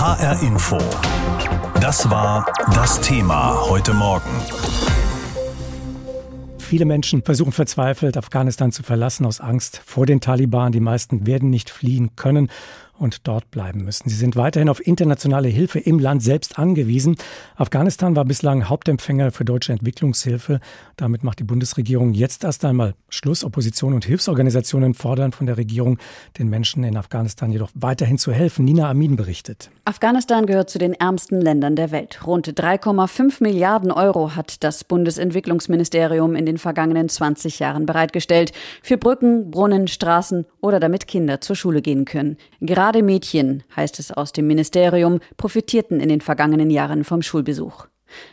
HR Info. Das war das Thema heute Morgen. Viele Menschen versuchen verzweifelt, Afghanistan zu verlassen, aus Angst vor den Taliban. Die meisten werden nicht fliehen können und dort bleiben müssen. Sie sind weiterhin auf internationale Hilfe im Land selbst angewiesen. Afghanistan war bislang Hauptempfänger für deutsche Entwicklungshilfe. Damit macht die Bundesregierung jetzt erst einmal Schluss. Opposition und Hilfsorganisationen fordern von der Regierung, den Menschen in Afghanistan jedoch weiterhin zu helfen. Nina Amin berichtet. Afghanistan gehört zu den ärmsten Ländern der Welt. Rund 3,5 Milliarden Euro hat das Bundesentwicklungsministerium in den vergangenen 20 Jahren bereitgestellt. Für Brücken, Brunnen, Straßen oder damit Kinder zur Schule gehen können. Gerade Mädchen, heißt es aus dem Ministerium, profitierten in den vergangenen Jahren vom Schulbesuch.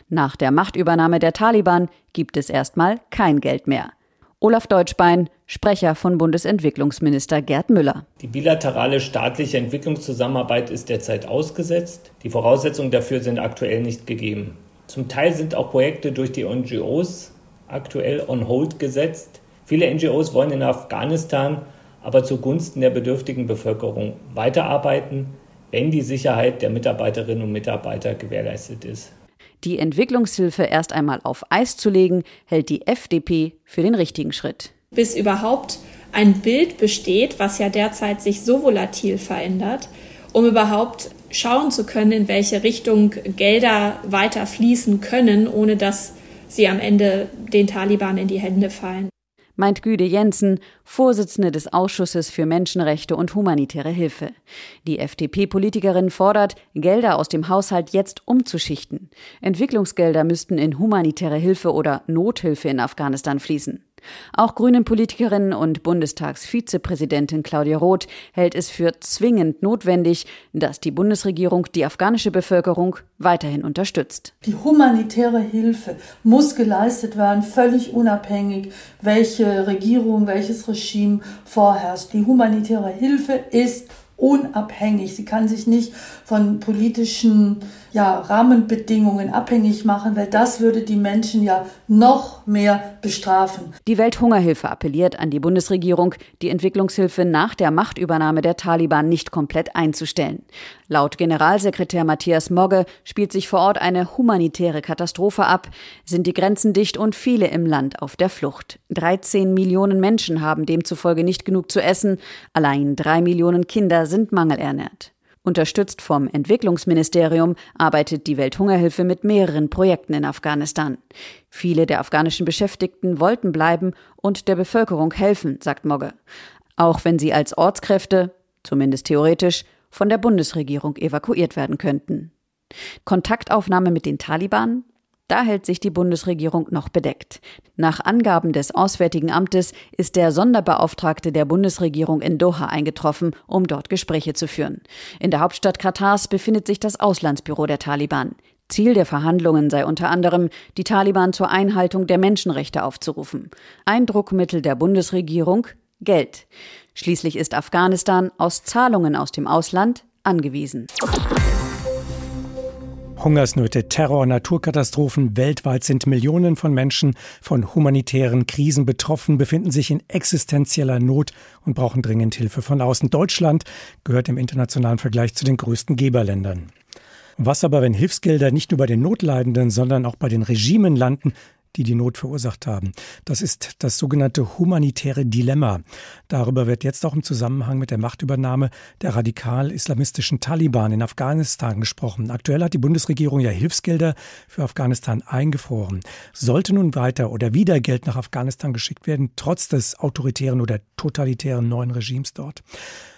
Nach der Machtübernahme der Taliban gibt es erstmal kein Geld mehr. Olaf Deutschbein, Sprecher von Bundesentwicklungsminister Gerd Müller. Die bilaterale staatliche Entwicklungszusammenarbeit ist derzeit ausgesetzt. Die Voraussetzungen dafür sind aktuell nicht gegeben. Zum Teil sind auch Projekte durch die NGOs aktuell on hold gesetzt. Viele NGOs wollen in Afghanistan aber zugunsten der bedürftigen Bevölkerung weiterarbeiten, wenn die Sicherheit der Mitarbeiterinnen und Mitarbeiter gewährleistet ist. Die Entwicklungshilfe erst einmal auf Eis zu legen, hält die FDP für den richtigen Schritt. Bis überhaupt ein Bild besteht, was ja derzeit sich so volatil verändert, um überhaupt schauen zu können, in welche Richtung Gelder weiter fließen können, ohne dass sie am Ende den Taliban in die Hände fallen. Meint Güde Jensen, Vorsitzende des Ausschusses für Menschenrechte und humanitäre Hilfe. Die FDP-Politikerin fordert, Gelder aus dem Haushalt jetzt umzuschichten. Entwicklungsgelder müssten in humanitäre Hilfe oder Nothilfe in Afghanistan fließen. Auch Grünen-Politikerin und Bundestagsvizepräsidentin Claudia Roth hält es für zwingend notwendig, dass die Bundesregierung die afghanische Bevölkerung weiterhin unterstützt. Die humanitäre Hilfe muss geleistet werden, völlig unabhängig, welche Regierung, welches Regime vorherrscht. Die humanitäre Hilfe ist unabhängig. Sie kann sich nicht von politischen Rahmenbedingungen abhängig machen, weil das würde die Menschen ja noch mehr bestrafen. Die Welthungerhilfe appelliert an die Bundesregierung, die Entwicklungshilfe nach der Machtübernahme der Taliban nicht komplett einzustellen. Laut Generalsekretär Matthias Mogge spielt sich vor Ort eine humanitäre Katastrophe ab, sind die Grenzen dicht und viele im Land auf der Flucht. 13 Millionen Menschen haben demzufolge nicht genug zu essen, allein 3 Millionen Kinder sind mangelernährt. Unterstützt vom Entwicklungsministerium arbeitet die Welthungerhilfe mit mehreren Projekten in Afghanistan. Viele der afghanischen Beschäftigten wollten bleiben und der Bevölkerung helfen, sagt Mogge. Auch wenn sie als Ortskräfte, zumindest theoretisch, von der Bundesregierung evakuiert werden könnten. Kontaktaufnahme mit den Taliban? Da hält sich die Bundesregierung noch bedeckt. Nach Angaben des Auswärtigen Amtes ist der Sonderbeauftragte der Bundesregierung in Doha eingetroffen, um dort Gespräche zu führen. In der Hauptstadt Katars befindet sich das Auslandsbüro der Taliban. Ziel der Verhandlungen sei unter anderem, die Taliban zur Einhaltung der Menschenrechte aufzurufen. Ein Druckmittel der Bundesregierung: Geld. Schließlich ist Afghanistan aus Zahlungen aus dem Ausland angewiesen. Hungersnöte, Terror, Naturkatastrophen. Weltweit sind Millionen von Menschen von humanitären Krisen betroffen, befinden sich in existenzieller Not und brauchen dringend Hilfe von außen. Deutschland gehört im internationalen Vergleich zu den größten Geberländern. Was aber, wenn Hilfsgelder nicht nur bei den Notleidenden, sondern auch bei den Regimen landen, die die Not verursacht haben? Das ist das sogenannte humanitäre Dilemma. Darüber wird jetzt auch im Zusammenhang mit der Machtübernahme der radikal-islamistischen Taliban in Afghanistan gesprochen. Aktuell hat die Bundesregierung ja Hilfsgelder für Afghanistan eingefroren. Sollte nun weiter oder wieder Geld nach Afghanistan geschickt werden, trotz des autoritären oder totalitären neuen Regimes dort?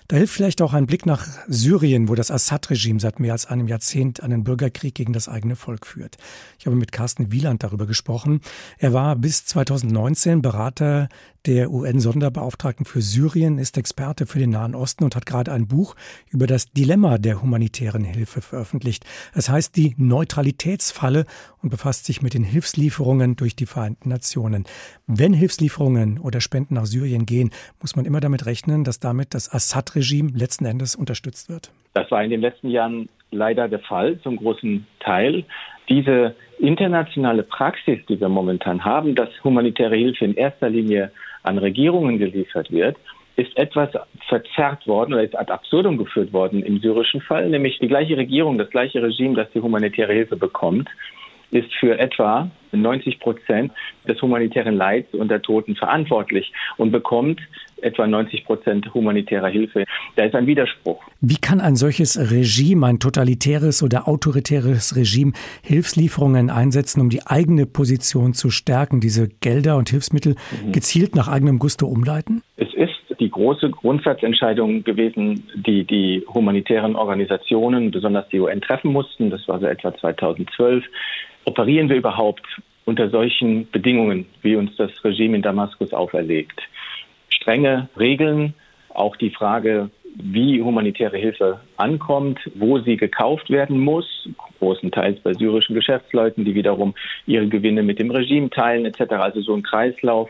Da hilft vielleicht auch ein Blick nach Syrien, wo das Assad-Regime seit mehr als einem Jahrzehnt einen Bürgerkrieg gegen das eigene Volk führt. Ich habe mit Carsten Wieland darüber gesprochen. Er war bis 2019 Berater der UN-Sonderbeauftragten für Syrien, ist Experte für den Nahen Osten und hat gerade ein Buch über das Dilemma der humanitären Hilfe veröffentlicht. Das heißt die Neutralitätsfalle und befasst sich mit den Hilfslieferungen durch die Vereinten Nationen. Wenn Hilfslieferungen oder Spenden nach Syrien gehen, muss man immer damit rechnen, dass damit das Assad-Regime letzten Endes unterstützt wird. Das war in den letzten Jahren leider der Fall, zum großen Teil. Diese internationale Praxis, die wir momentan haben, dass humanitäre Hilfe in erster Linie an Regierungen geliefert wird, ist etwas verzerrt worden oder ist ad absurdum geführt worden im syrischen Fall, nämlich die gleiche Regierung, das gleiche Regime, das die humanitäre Hilfe bekommt, ist für etwa 90% des humanitären Leids und der Toten verantwortlich und bekommt etwa 90% humanitärer Hilfe. Da ist ein Widerspruch. Wie kann ein solches Regime, ein totalitäres oder autoritäres Regime, Hilfslieferungen einsetzen, um die eigene Position zu stärken, diese Gelder und Hilfsmittel gezielt nach eigenem Gusto umleiten? Es ist die große Grundsatzentscheidung gewesen, die die humanitären Organisationen, besonders die UN, treffen mussten. Das war so etwa 2012. Operieren wir überhaupt unter solchen Bedingungen, wie uns das Regime in Damaskus auferlegt? Strenge Regeln, auch die Frage, wie humanitäre Hilfe ankommt, wo sie gekauft werden muss, großenteils bei syrischen Geschäftsleuten, die wiederum ihre Gewinne mit dem Regime teilen etc. Also so ein Kreislauf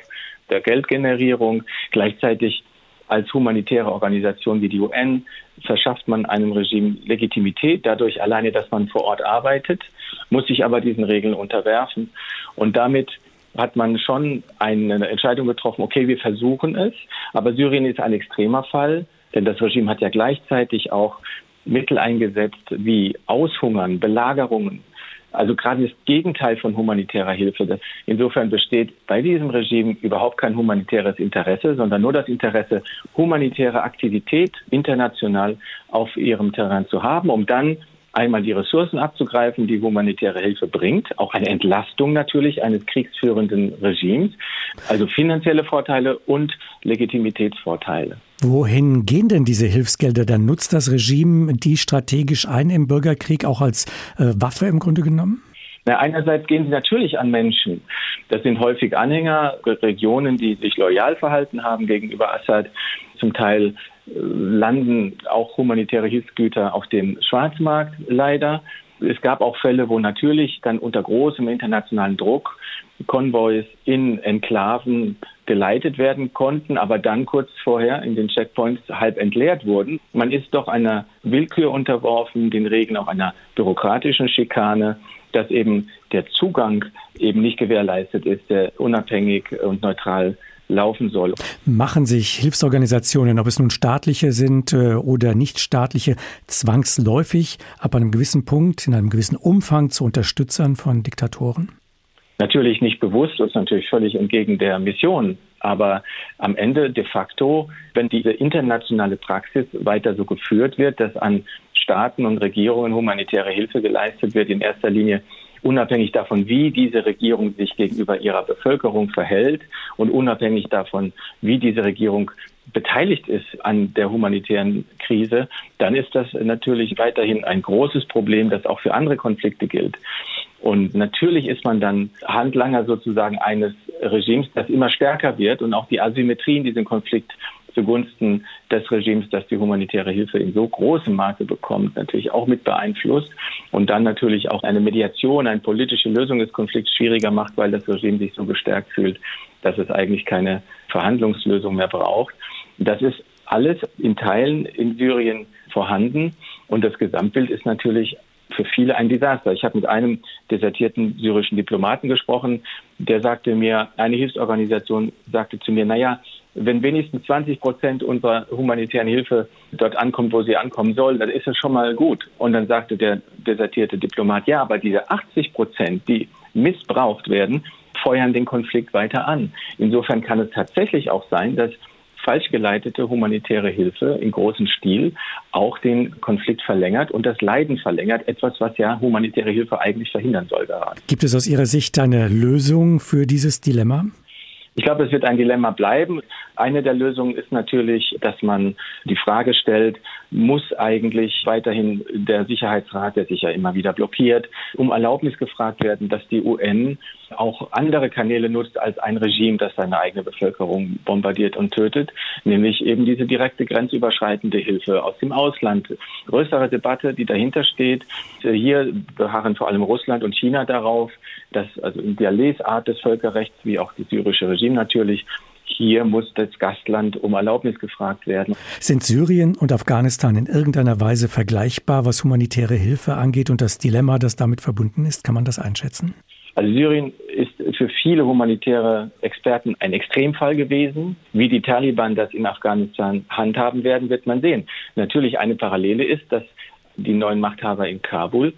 der Geldgenerierung. Gleichzeitig als humanitäre Organisation wie die UN verschafft man einem Regime Legitimität, dadurch alleine, dass man vor Ort arbeitet, muss sich aber diesen Regeln unterwerfen. Und damit hat man schon eine Entscheidung getroffen, okay, wir versuchen es. Aber Syrien ist ein extremer Fall, denn das Regime hat ja gleichzeitig auch Mittel eingesetzt wie Aushungern, Belagerungen. Also gerade das Gegenteil von humanitärer Hilfe. Insofern besteht bei diesem Regime überhaupt kein humanitäres Interesse, sondern nur das Interesse, humanitäre Aktivität international auf ihrem Terrain zu haben, um dann einmal die Ressourcen abzugreifen, die humanitäre Hilfe bringt, auch eine Entlastung natürlich eines kriegsführenden Regimes, also finanzielle Vorteile und Legitimitätsvorteile. Wohin gehen denn diese Hilfsgelder? Dann nutzt das Regime die strategisch ein im Bürgerkrieg, auch als Waffe im Grunde genommen? Na, einerseits gehen sie natürlich an Menschen. Das sind häufig Anhänger, Regionen, die sich loyal verhalten haben gegenüber Assad. Zum Teil landen auch humanitäre Hilfsgüter auf dem Schwarzmarkt leider. Es gab auch Fälle, wo natürlich dann unter großem internationalen Druck Konvois in Enklaven geleitet werden konnten, aber dann kurz vorher in den Checkpoints halb entleert wurden. Man ist doch einer Willkür unterworfen, den Regeln auch einer bürokratischen Schikane, dass eben der Zugang eben nicht gewährleistet ist, der unabhängig und neutral laufen soll. Machen sich Hilfsorganisationen, ob es nun staatliche sind oder nicht staatliche, zwangsläufig ab einem gewissen Punkt, in einem gewissen Umfang zu Unterstützern von Diktatoren? Natürlich nicht bewusst, das ist natürlich völlig entgegen der Mission. Aber am Ende de facto, wenn diese internationale Praxis weiter so geführt wird, dass an Staaten und Regierungen humanitäre Hilfe geleistet wird, in erster Linie unabhängig davon, wie diese Regierung sich gegenüber ihrer Bevölkerung verhält und unabhängig davon, wie diese Regierung beteiligt ist an der humanitären Krise, dann ist das natürlich weiterhin ein großes Problem, das auch für andere Konflikte gilt. Und natürlich ist man dann Handlanger sozusagen eines Regimes, das immer stärker wird und auch die Asymmetrie in diesem Konflikt zugunsten des Regimes, das die humanitäre Hilfe in so großem Maße bekommt, natürlich auch mit beeinflusst und dann natürlich auch eine Mediation, eine politische Lösung des Konflikts schwieriger macht, weil das Regime sich so gestärkt fühlt, dass es eigentlich keine Verhandlungslösung mehr braucht. Das ist alles in Teilen in Syrien vorhanden und das Gesamtbild ist natürlich für viele ein Desaster. Ich habe mit einem desertierten syrischen Diplomaten gesprochen, der sagte mir, eine Hilfsorganisation sagte zu mir, naja, wenn wenigstens 20% unserer humanitären Hilfe dort ankommt, wo sie ankommen soll, dann ist das schon mal gut. Und dann sagte der desertierte Diplomat, ja, aber diese 80%, die missbraucht werden, feuern den Konflikt weiter an. Insofern kann es tatsächlich auch sein, dass falsch geleitete humanitäre Hilfe in großem Stil auch den Konflikt verlängert und das Leiden verlängert. Etwas, was ja humanitäre Hilfe eigentlich verhindern soll gerade. Gibt es aus Ihrer Sicht eine Lösung für dieses Dilemma? Ich glaube, es wird ein Dilemma bleiben. Eine der Lösungen ist natürlich, dass man die Frage stellt, muss eigentlich weiterhin der Sicherheitsrat, der sich ja immer wieder blockiert, um Erlaubnis gefragt werden, dass die UN auch andere Kanäle nutzt als ein Regime, das seine eigene Bevölkerung bombardiert und tötet, nämlich eben diese direkte grenzüberschreitende Hilfe aus dem Ausland. Größere Debatte, die dahinter steht. Hier beharren vor allem Russland und China darauf, dass also in der Lesart des Völkerrechts, wie auch das syrische Regime natürlich, hier muss das Gastland um Erlaubnis gefragt werden. Sind Syrien und Afghanistan in irgendeiner Weise vergleichbar, was humanitäre Hilfe angeht und das Dilemma, das damit verbunden ist? Kann man das einschätzen? Also Syrien ist für viele humanitäre Experten ein Extremfall gewesen. Wie die Taliban das in Afghanistan handhaben werden, wird man sehen. Natürlich eine Parallele ist, dass die neuen Machthaber in Kabul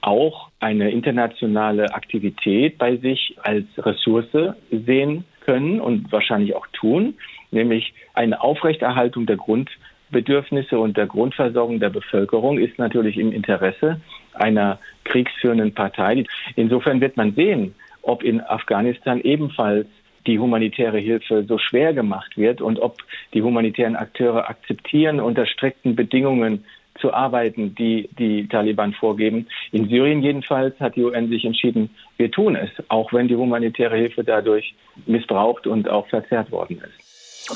auch eine internationale Aktivität bei sich als Ressource sehen können und wahrscheinlich auch tun, nämlich eine Aufrechterhaltung der Grundbedürfnisse und der Grundversorgung der Bevölkerung ist natürlich im Interesse einer kriegsführenden Partei. Insofern wird man sehen, ob in Afghanistan ebenfalls die humanitäre Hilfe so schwer gemacht wird und ob die humanitären Akteure akzeptieren, unter strikten Bedingungen zu arbeiten, die die Taliban vorgeben. In Syrien jedenfalls hat die UN sich entschieden, wir tun es, auch wenn die humanitäre Hilfe dadurch missbraucht und auch verzerrt worden ist.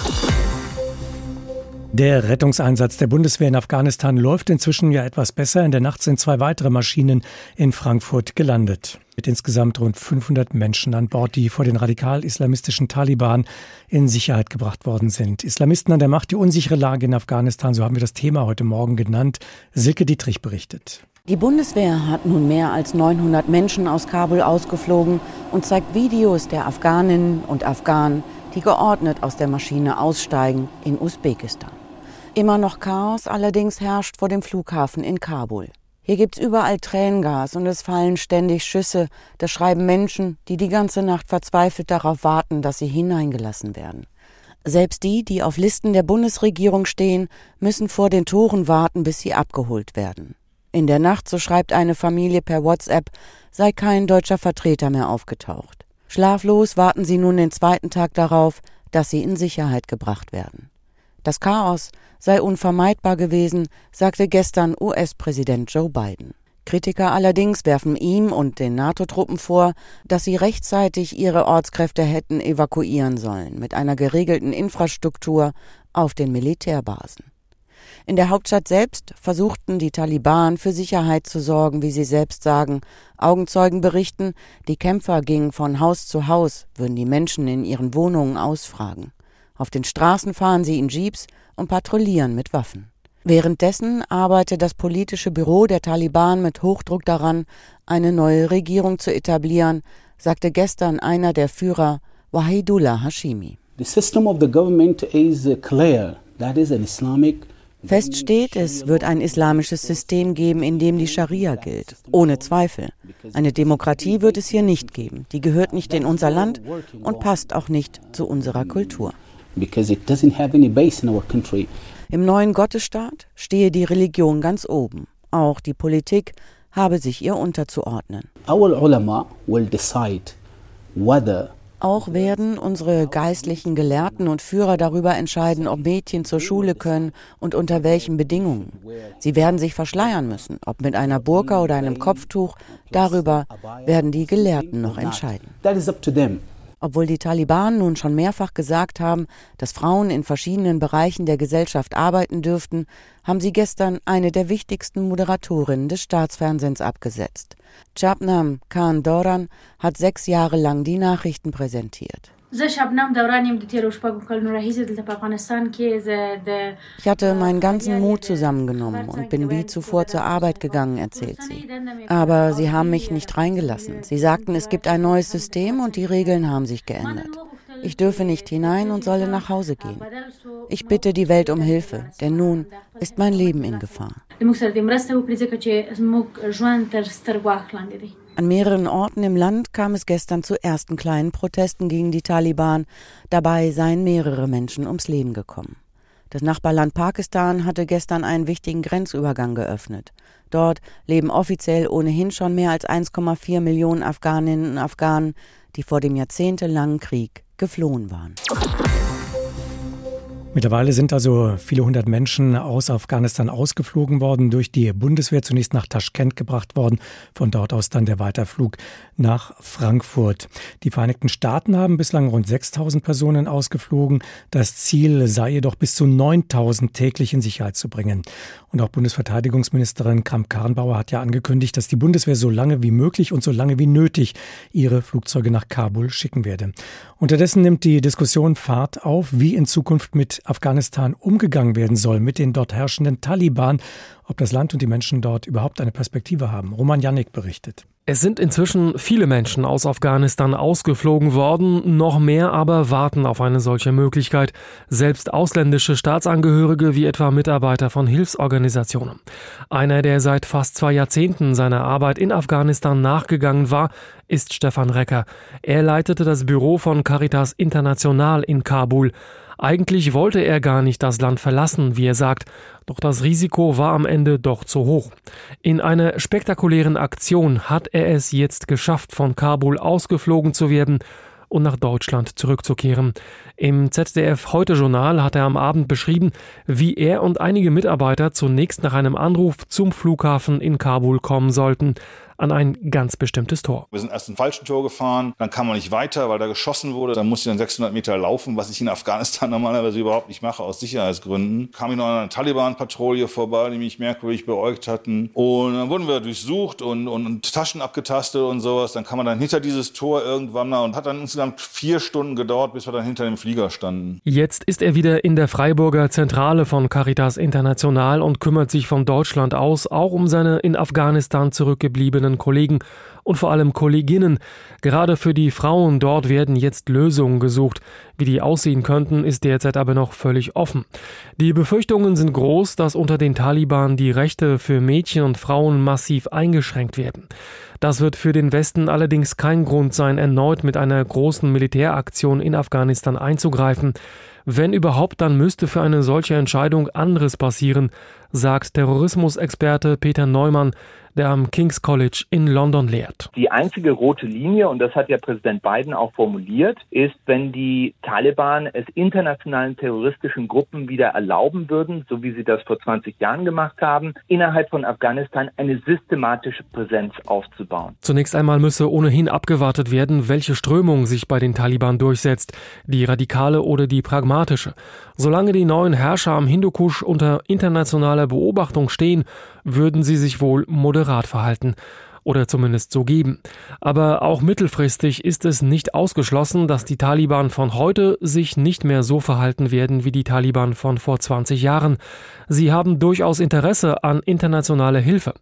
Der Rettungseinsatz der Bundeswehr in Afghanistan läuft inzwischen ja etwas besser. In der Nacht sind 2 weitere Maschinen in Frankfurt gelandet. Mit insgesamt rund 500 Menschen an Bord, die vor den radikal-islamistischen Taliban in Sicherheit gebracht worden sind. Islamisten an der Macht, die unsichere Lage in Afghanistan, so haben wir das Thema heute Morgen genannt. Silke Dietrich berichtet. Die Bundeswehr hat nun mehr als 900 Menschen aus Kabul ausgeflogen und zeigt Videos der Afghaninnen und Afghanen, die geordnet aus der Maschine aussteigen in Usbekistan. Immer noch Chaos allerdings herrscht vor dem Flughafen in Kabul. Hier gibt's überall Tränengas und es fallen ständig Schüsse. Das schreiben Menschen, die die ganze Nacht verzweifelt darauf warten, dass sie hineingelassen werden. Selbst die auf Listen der Bundesregierung stehen, müssen vor den Toren warten, bis sie abgeholt werden. In der Nacht, so schreibt eine Familie per WhatsApp, sei kein deutscher Vertreter mehr aufgetaucht. Schlaflos warten sie nun den 2. Tag darauf, dass sie in Sicherheit gebracht werden. Das Chaos sei unvermeidbar gewesen, sagte gestern US-Präsident Joe Biden. Kritiker allerdings werfen ihm und den NATO-Truppen vor, dass sie rechtzeitig ihre Ortskräfte hätten evakuieren sollen, mit einer geregelten Infrastruktur auf den Militärbasen. In der Hauptstadt selbst versuchten die Taliban für Sicherheit zu sorgen, wie sie selbst sagen. Augenzeugen berichten, die Kämpfer gingen von Haus zu Haus, würden die Menschen in ihren Wohnungen ausfragen. Auf den Straßen fahren sie in Jeeps und patrouillieren mit Waffen. Währenddessen arbeite das politische Büro der Taliban mit Hochdruck daran, eine neue Regierung zu etablieren, sagte gestern einer der Führer, Wahidullah Hashimi. The system of the government is clear. That is an Islamic. Fest steht, es wird ein islamisches System geben, in dem die Scharia gilt. Ohne Zweifel. Eine Demokratie wird es hier nicht geben. Die gehört nicht in unser Land und passt auch nicht zu unserer Kultur. Im neuen Gottesstaat stehe die Religion ganz oben. Auch die Politik habe sich ihr unterzuordnen. Auch werden unsere geistlichen Gelehrten und Führer darüber entscheiden, ob Mädchen zur Schule können und unter welchen Bedingungen. Sie werden sich verschleiern müssen, ob mit einer Burka oder einem Kopftuch. Darüber werden die Gelehrten noch entscheiden. Obwohl die Taliban nun schon mehrfach gesagt haben, dass Frauen in verschiedenen Bereichen der Gesellschaft arbeiten dürften, haben sie gestern eine der wichtigsten Moderatorinnen des Staatsfernsehens abgesetzt. Chabnam Khan Doran hat 6 Jahre lang die Nachrichten präsentiert. Ich hatte meinen ganzen Mut zusammengenommen und bin wie zuvor zur Arbeit gegangen, erzählt sie. Aber sie haben mich nicht reingelassen. Sie sagten, es gibt ein neues System und die Regeln haben sich geändert. Ich dürfe nicht hinein und solle nach Hause gehen. Ich bitte die Welt um Hilfe, denn nun ist mein Leben in Gefahr. An mehreren Orten im Land kam es gestern zu ersten kleinen Protesten gegen die Taliban. Dabei seien mehrere Menschen ums Leben gekommen. Das Nachbarland Pakistan hatte gestern einen wichtigen Grenzübergang geöffnet. Dort leben offiziell ohnehin schon mehr als 1,4 Millionen Afghaninnen und Afghanen, die vor dem jahrzehntelangen Krieg geflohen waren. Mittlerweile sind also viele hundert Menschen aus Afghanistan ausgeflogen worden, durch die Bundeswehr zunächst nach Taschkent gebracht worden, von dort aus dann der Weiterflug nach Frankfurt. Die Vereinigten Staaten haben bislang rund 6.000 Personen ausgeflogen. Das Ziel sei jedoch bis zu 9.000 täglich in Sicherheit zu bringen. Und auch Bundesverteidigungsministerin Kramp-Karrenbauer hat ja angekündigt, dass die Bundeswehr so lange wie möglich und so lange wie nötig ihre Flugzeuge nach Kabul schicken werde. Unterdessen nimmt die Diskussion Fahrt auf, wie in Zukunft mit Afghanistan umgegangen werden soll, mit den dort herrschenden Taliban, ob das Land und die Menschen dort überhaupt eine Perspektive haben. Roman Jannik berichtet. Es sind inzwischen viele Menschen aus Afghanistan ausgeflogen worden, noch mehr aber warten auf eine solche Möglichkeit. Selbst ausländische Staatsangehörige wie etwa Mitarbeiter von Hilfsorganisationen. Einer, der seit fast 2 Jahrzehnten seiner Arbeit in Afghanistan nachgegangen war, ist Stefan Recker. Er leitete das Büro von Caritas International in Kabul. Eigentlich wollte er gar nicht das Land verlassen, wie er sagt, doch das Risiko war am Ende doch zu hoch. In einer spektakulären Aktion hat er es jetzt geschafft, von Kabul ausgeflogen zu werden und nach Deutschland zurückzukehren. Im ZDF-Heute-Journal hat er am Abend beschrieben, wie er und einige Mitarbeiter zunächst nach einem Anruf zum Flughafen in Kabul kommen sollten, an ein ganz bestimmtes Tor. Wir sind erst zum falschen Tor gefahren, dann kam man nicht weiter, weil da geschossen wurde. Dann musste ich dann 600 Meter laufen, was ich in Afghanistan normalerweise überhaupt nicht mache, aus Sicherheitsgründen. Kam ich noch an einer Taliban-Patrouille vorbei, die mich merkwürdig beäugt hatten. Und dann wurden wir durchsucht und Taschen abgetastet und sowas. Dann kam man dann hinter dieses Tor irgendwann und hat dann insgesamt 4 Stunden gedauert, bis wir dann hinter dem Flieger standen. Jetzt ist er wieder in der Freiburger Zentrale von Caritas International und kümmert sich von Deutschland aus auch um seine in Afghanistan zurückgebliebenen Kollegen und vor allem Kolleginnen. Gerade für die Frauen dort werden jetzt Lösungen gesucht. Wie die aussehen könnten, ist derzeit aber noch völlig offen. Die Befürchtungen sind groß, dass unter den Taliban die Rechte für Mädchen und Frauen massiv eingeschränkt werden. Das wird für den Westen allerdings kein Grund sein, erneut mit einer großen Militäraktion in Afghanistan einzugreifen. Wenn überhaupt, dann müsste für eine solche Entscheidung anderes passieren, sagt Terrorismusexperte Peter Neumann, der am King's College in London lehrt. Die einzige rote Linie, und das hat ja Präsident Biden auch formuliert, ist, wenn die Taliban es internationalen terroristischen Gruppen wieder erlauben würden, so wie sie das vor 20 Jahren gemacht haben, innerhalb von Afghanistan eine systematische Präsenz aufzubauen. Zunächst einmal müsse ohnehin abgewartet werden, welche Strömung sich bei den Taliban durchsetzt, die radikale oder die pragmatische. Solange die neuen Herrscher am Hindukusch unter internationaler Beobachtung stehen, würden sie sich wohl moderat verhalten. Oder zumindest so geben. Aber auch mittelfristig ist es nicht ausgeschlossen, dass die Taliban von heute sich nicht mehr so verhalten werden wie die Taliban von vor 20 Jahren. Sie haben durchaus Interesse an internationaler Hilfe.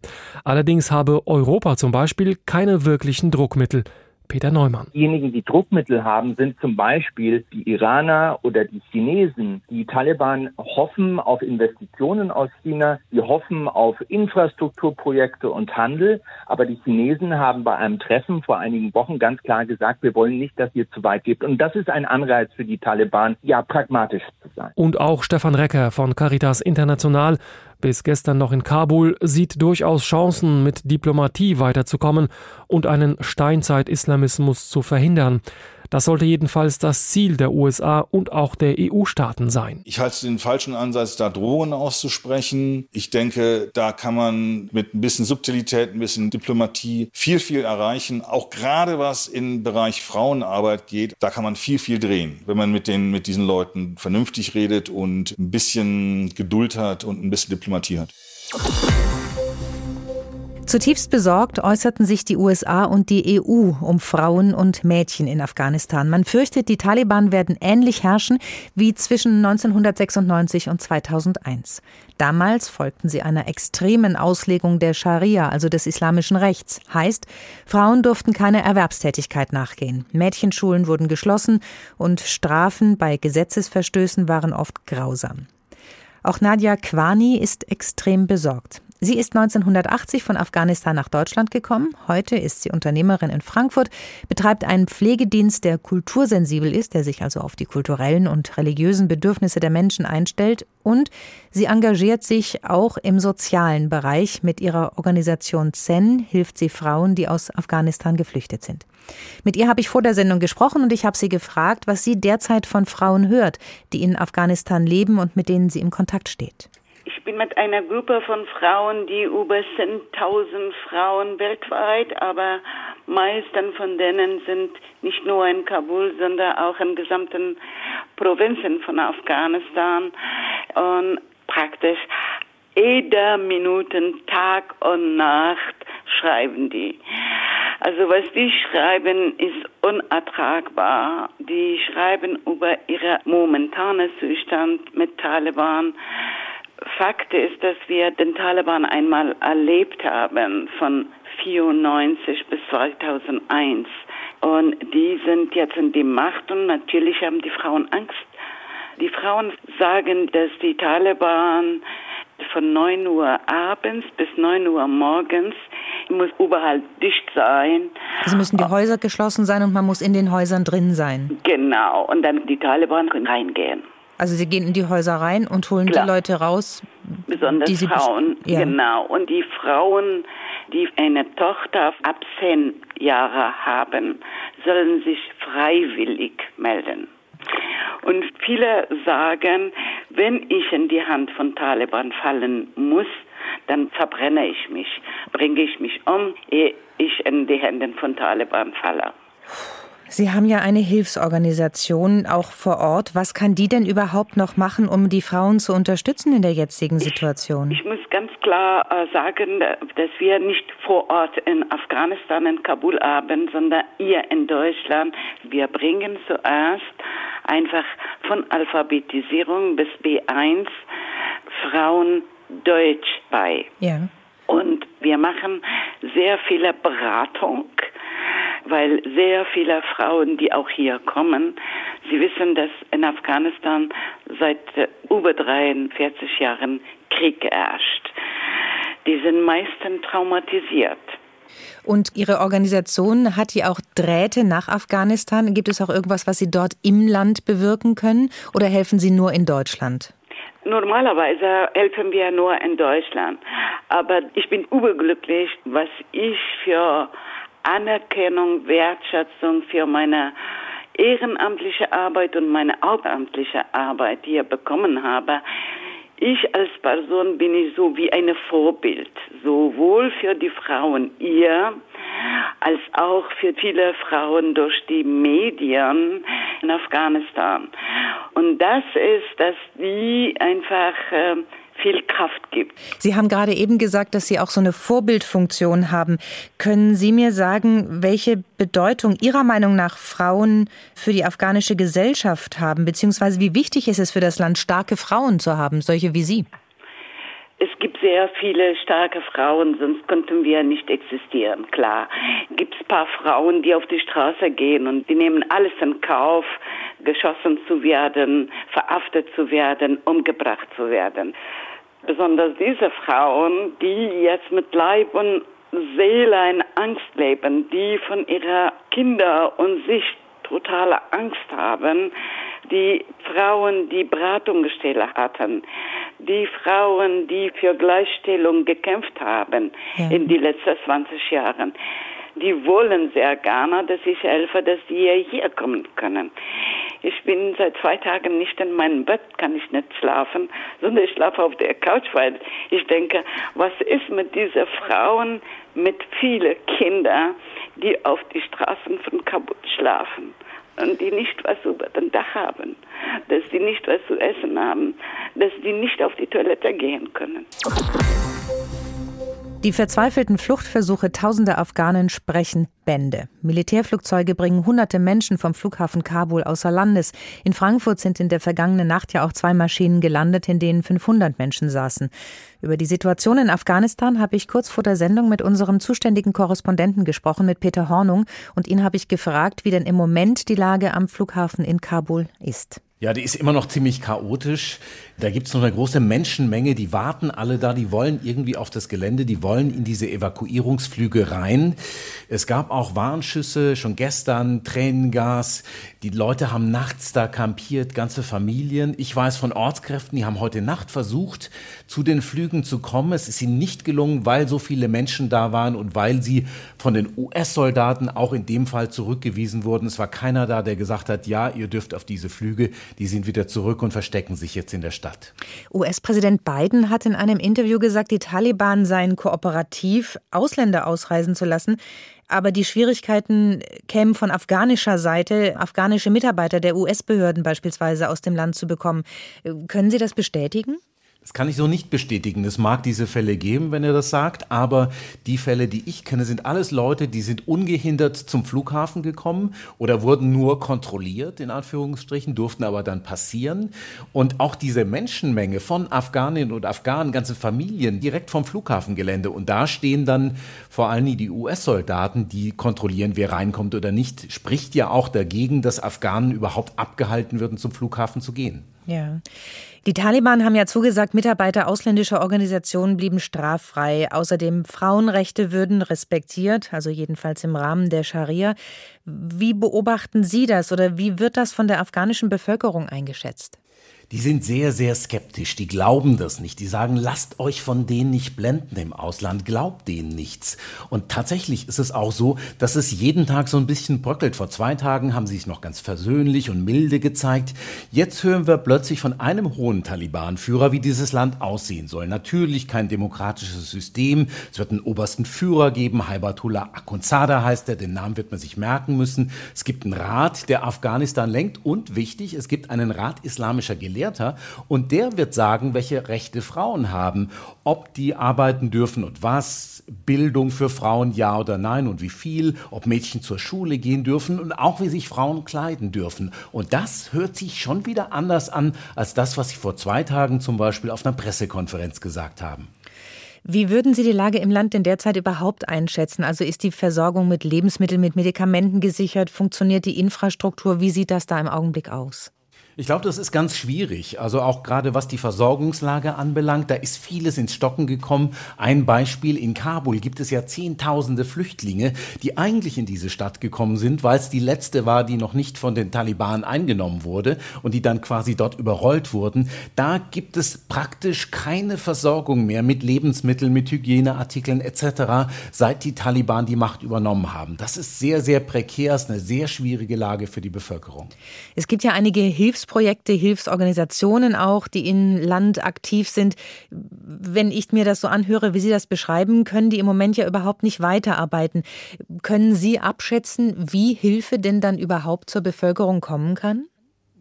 Allerdings habe Europa zum Beispiel keine wirklichen Druckmittel. Peter Neumann. Diejenigen, die Druckmittel haben, sind zum Beispiel die Iraner oder die Chinesen. Die Taliban hoffen auf Investitionen aus China, die hoffen auf Infrastrukturprojekte und Handel. Aber die Chinesen haben bei einem Treffen vor einigen Wochen ganz klar gesagt, wir wollen nicht, dass ihr zu weit geht. Und das ist ein Anreiz für die Taliban, ja pragmatisch zu sein. Und auch Stefan Recker von Caritas International, bis gestern noch in Kabul, sieht durchaus Chancen, mit Diplomatie weiterzukommen und einen Steinzeit-Islamismus zu verhindern. Das sollte jedenfalls das Ziel der USA und auch der EU-Staaten sein. Ich halte den falschen Ansatz, da Drohungen auszusprechen. Ich denke, da kann man mit ein bisschen Subtilität, ein bisschen Diplomatie viel, viel erreichen. Auch gerade was im Bereich Frauenarbeit geht, da kann man viel, viel drehen. Wenn man mit diesen Leuten vernünftig redet und ein bisschen Geduld hat und ein bisschen Diplomatie hat. Zutiefst besorgt äußerten sich die USA und die EU um Frauen und Mädchen in Afghanistan. Man fürchtet, die Taliban werden ähnlich herrschen wie zwischen 1996 und 2001. Damals folgten sie einer extremen Auslegung der Scharia, also des islamischen Rechts. Heißt, Frauen durften keine Erwerbstätigkeit nachgehen. Mädchenschulen wurden geschlossen und Strafen bei Gesetzesverstößen waren oft grausam. Auch Nadia Kwani ist extrem besorgt. Sie ist 1980 von Afghanistan nach Deutschland gekommen. Heute ist sie Unternehmerin in Frankfurt, betreibt einen Pflegedienst, der kultursensibel ist, der sich also auf die kulturellen und religiösen Bedürfnisse der Menschen einstellt. Und sie engagiert sich auch im sozialen Bereich. Mit ihrer Organisation ZEN hilft sie Frauen, die aus Afghanistan geflüchtet sind. Mit ihr habe ich vor der Sendung gesprochen und ich habe sie gefragt, was sie derzeit von Frauen hört, die in Afghanistan leben und mit denen sie im Kontakt steht. Ich bin mit einer Gruppe von Frauen, die über 10.000 Frauen weltweit, aber meisten von denen sind nicht nur in Kabul, sondern auch in gesamten Provinzen von Afghanistan. Und praktisch jeder Minute, Tag und Nacht schreiben die. Also was die schreiben, ist unertragbar. Die schreiben über ihren momentanen Zustand mit Taliban, Fakt ist, dass wir den Taliban einmal erlebt haben, von 1994 bis 2001. Und die sind jetzt in die Macht und natürlich haben die Frauen Angst. Die Frauen sagen, dass die Taliban von 9 Uhr abends bis 9 Uhr morgens muss überall dicht sein. Also müssen die Häuser geschlossen sein und man muss in den Häusern drin sein. Genau, und dann die Taliban reingehen. Also sie gehen in die Häuser rein und holen die Leute raus. Besonders die Frauen, genau. Und die Frauen, die eine Tochter ab 10 Jahre haben, sollen sich freiwillig melden. Und viele sagen, wenn ich in die Hand von Taliban fallen muss, dann verbrenne ich mich, bringe ich mich um, ehe ich in die Hände von Taliban falle. Sie haben ja eine Hilfsorganisation auch vor Ort. Was kann die denn überhaupt noch machen, um die Frauen zu unterstützen in der jetzigen Situation? Ich muss ganz klar sagen, dass wir nicht vor Ort in Afghanistan, in Kabul haben, sondern hier in Deutschland. Wir bringen zuerst einfach von Alphabetisierung bis B1 Frauen Deutsch bei. Ja. Und wir machen sehr viele Beratung, weil sehr viele Frauen, die auch hier kommen, sie wissen, dass in Afghanistan seit über 43 Jahren Krieg herrscht. Die sind meistens traumatisiert. Und Ihre Organisation hat ja auch Drähte nach Afghanistan. Gibt es auch irgendwas, was Sie dort im Land bewirken können oder helfen Sie nur in Deutschland? Normalerweise helfen wir nur in Deutschland. Aber ich bin überglücklich, was ich für Anerkennung, Wertschätzung für meine ehrenamtliche Arbeit und meine hauptamtliche Arbeit hier bekommen habe. Ich als Person bin ich so wie ein Vorbild, sowohl für die Frauen hier, als auch für viele Frauen durch die Medien in Afghanistan. Und das ist, dass die einfach viel Kraft gibt. Sie haben gerade eben gesagt, dass Sie auch so eine Vorbildfunktion haben. Können Sie mir sagen, welche Bedeutung Ihrer Meinung nach Frauen für die afghanische Gesellschaft haben, beziehungsweise wie wichtig ist es für das Land, starke Frauen zu haben, solche wie Sie? Es gibt sehr viele starke Frauen, sonst könnten wir nicht existieren, klar. Gibt es ein paar Frauen, die auf die Straße gehen und die nehmen alles in Kauf, geschossen zu werden, verhaftet zu werden, umgebracht zu werden. Besonders diese Frauen, die jetzt mit Leib und Seele in Angst leben, die von ihrer Kinder und sich totale Angst haben, die Frauen, die Beratungsstelle hatten, die Frauen, die für Gleichstellung gekämpft haben in den letzten 20 Jahren, die wollen sehr gerne, dass ich helfe, dass die hier kommen können. Ich bin seit 2 Tagen nicht in meinem Bett, kann ich nicht schlafen, sondern ich schlafe auf der Couch, weil ich denke, was ist mit diesen Frauen, mit vielen Kindern, die auf die Straßen von Kabul schlafen und die nicht was über dem Dach haben, dass die nicht was zu essen haben, dass die nicht auf die Toilette gehen können. Die verzweifelten Fluchtversuche tausender Afghanen sprechen Bände. Militärflugzeuge bringen hunderte Menschen vom Flughafen Kabul außer Landes. In Frankfurt sind in der vergangenen Nacht ja auch 2 Maschinen gelandet, in denen 500 Menschen saßen. Über die Situation in Afghanistan habe ich kurz vor der Sendung mit unserem zuständigen Korrespondenten gesprochen, mit Peter Hornung. Und ihn habe ich gefragt, wie denn im Moment die Lage am Flughafen in Kabul ist. Ja, die ist immer noch ziemlich chaotisch. Da gibt's noch eine große Menschenmenge, die warten alle da, die wollen irgendwie auf das Gelände, die wollen in diese Evakuierungsflüge rein. Es gab auch Warnschüsse, schon gestern, Tränengas. Die Leute haben nachts da kampiert, ganze Familien. Ich weiß von Ortskräften, die haben heute Nacht versucht, zu den Flügen zu kommen. Es ist ihnen nicht gelungen, weil so viele Menschen da waren und weil sie von den US-Soldaten auch in dem Fall zurückgewiesen wurden. Es war keiner da, der gesagt hat, ja, ihr dürft auf diese Flüge. Die sind wieder zurück und verstecken sich jetzt in der Stadt. US-Präsident Biden hat in einem Interview gesagt, die Taliban seien kooperativ, Ausländer ausreisen zu lassen. Aber die Schwierigkeiten kämen von afghanischer Seite, afghanische Mitarbeiter der US-Behörden beispielsweise aus dem Land zu bekommen. Können Sie das bestätigen? Das kann ich so nicht bestätigen. Es mag diese Fälle geben, wenn er das sagt, aber die Fälle, die ich kenne, sind alles Leute, die sind ungehindert zum Flughafen gekommen oder wurden nur kontrolliert, in Anführungsstrichen, durften aber dann passieren. Und auch diese Menschenmenge von Afghaninnen und Afghanen, ganze Familien, direkt vom Flughafengelände. Und da stehen dann vor allen Dingen die US-Soldaten, die kontrollieren, wer reinkommt oder nicht. Spricht ja auch dagegen, dass Afghanen überhaupt abgehalten würden, zum Flughafen zu gehen. Ja. Die Taliban haben ja zugesagt, Mitarbeiter ausländischer Organisationen blieben straffrei. Außerdem Frauenrechte würden respektiert, also jedenfalls im Rahmen der Scharia. Wie beobachten Sie das oder wie wird das von der afghanischen Bevölkerung eingeschätzt? Die sind sehr, sehr skeptisch, die glauben das nicht. Die sagen, lasst euch von denen nicht blenden im Ausland, glaubt denen nichts. Und tatsächlich ist es auch so, dass es jeden Tag so ein bisschen bröckelt. Vor 2 Tagen haben sie es noch ganz versöhnlich und milde gezeigt. Jetzt hören wir plötzlich von einem hohen Taliban-Führer, wie dieses Land aussehen soll. Natürlich kein demokratisches System. Es wird einen obersten Führer geben, Haibatullah Akhundzada heißt er, den Namen wird man sich merken müssen. Es gibt einen Rat, der Afghanistan lenkt und wichtig, es gibt einen Rat islamischer Gelehrter. Und der wird sagen, welche Rechte Frauen haben, ob die arbeiten dürfen und was, Bildung für Frauen, ja oder nein und wie viel, ob Mädchen zur Schule gehen dürfen und auch wie sich Frauen kleiden dürfen. Und das hört sich schon wieder anders an, als das, was sie vor 2 Tagen zum Beispiel auf einer Pressekonferenz gesagt haben. Wie würden Sie die Lage im Land denn derzeit überhaupt einschätzen? Also ist die Versorgung mit Lebensmitteln, mit Medikamenten gesichert? Funktioniert die Infrastruktur? Wie sieht das da im Augenblick aus? Ich glaube, das ist ganz schwierig. Also auch gerade was die Versorgungslage anbelangt, da ist vieles ins Stocken gekommen. Ein Beispiel, in Kabul gibt es ja Zehntausende Flüchtlinge, die eigentlich in diese Stadt gekommen sind, weil es die letzte war, die noch nicht von den Taliban eingenommen wurde und die dann quasi dort überrollt wurden. Da gibt es praktisch keine Versorgung mehr mit Lebensmitteln, mit Hygieneartikeln etc., seit die Taliban die Macht übernommen haben. Das ist sehr, sehr prekär, ist eine sehr schwierige Lage für die Bevölkerung. Es gibt ja einige Hilfsprojekte, Hilfsorganisationen auch, die im Land aktiv sind. Wenn ich mir das so anhöre, wie Sie das beschreiben, können die im Moment ja überhaupt nicht weiterarbeiten. Können Sie abschätzen, wie Hilfe denn dann überhaupt zur Bevölkerung kommen kann?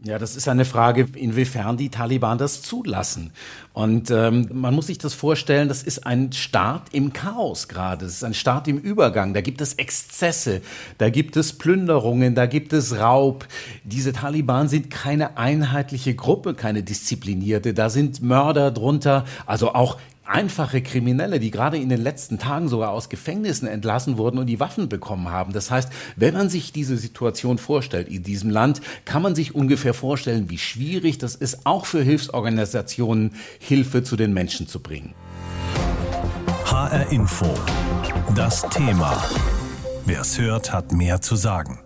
Ja, das ist eine Frage, inwiefern die Taliban das zulassen. Und man muss sich das vorstellen, das ist ein Staat im Chaos gerade, das ist ein Staat im Übergang. Da gibt es Exzesse, da gibt es Plünderungen, da gibt es Raub. Diese Taliban sind keine einheitliche Gruppe, keine disziplinierte. Da sind Mörder drunter, also auch einfache Kriminelle, die gerade in den letzten Tagen sogar aus Gefängnissen entlassen wurden und die Waffen bekommen haben. Das heißt, wenn man sich diese Situation vorstellt in diesem Land, kann man sich ungefähr vorstellen, wie schwierig das ist, auch für Hilfsorganisationen Hilfe zu den Menschen zu bringen. HR Info. Das Thema. Wer es hört, hat mehr zu sagen.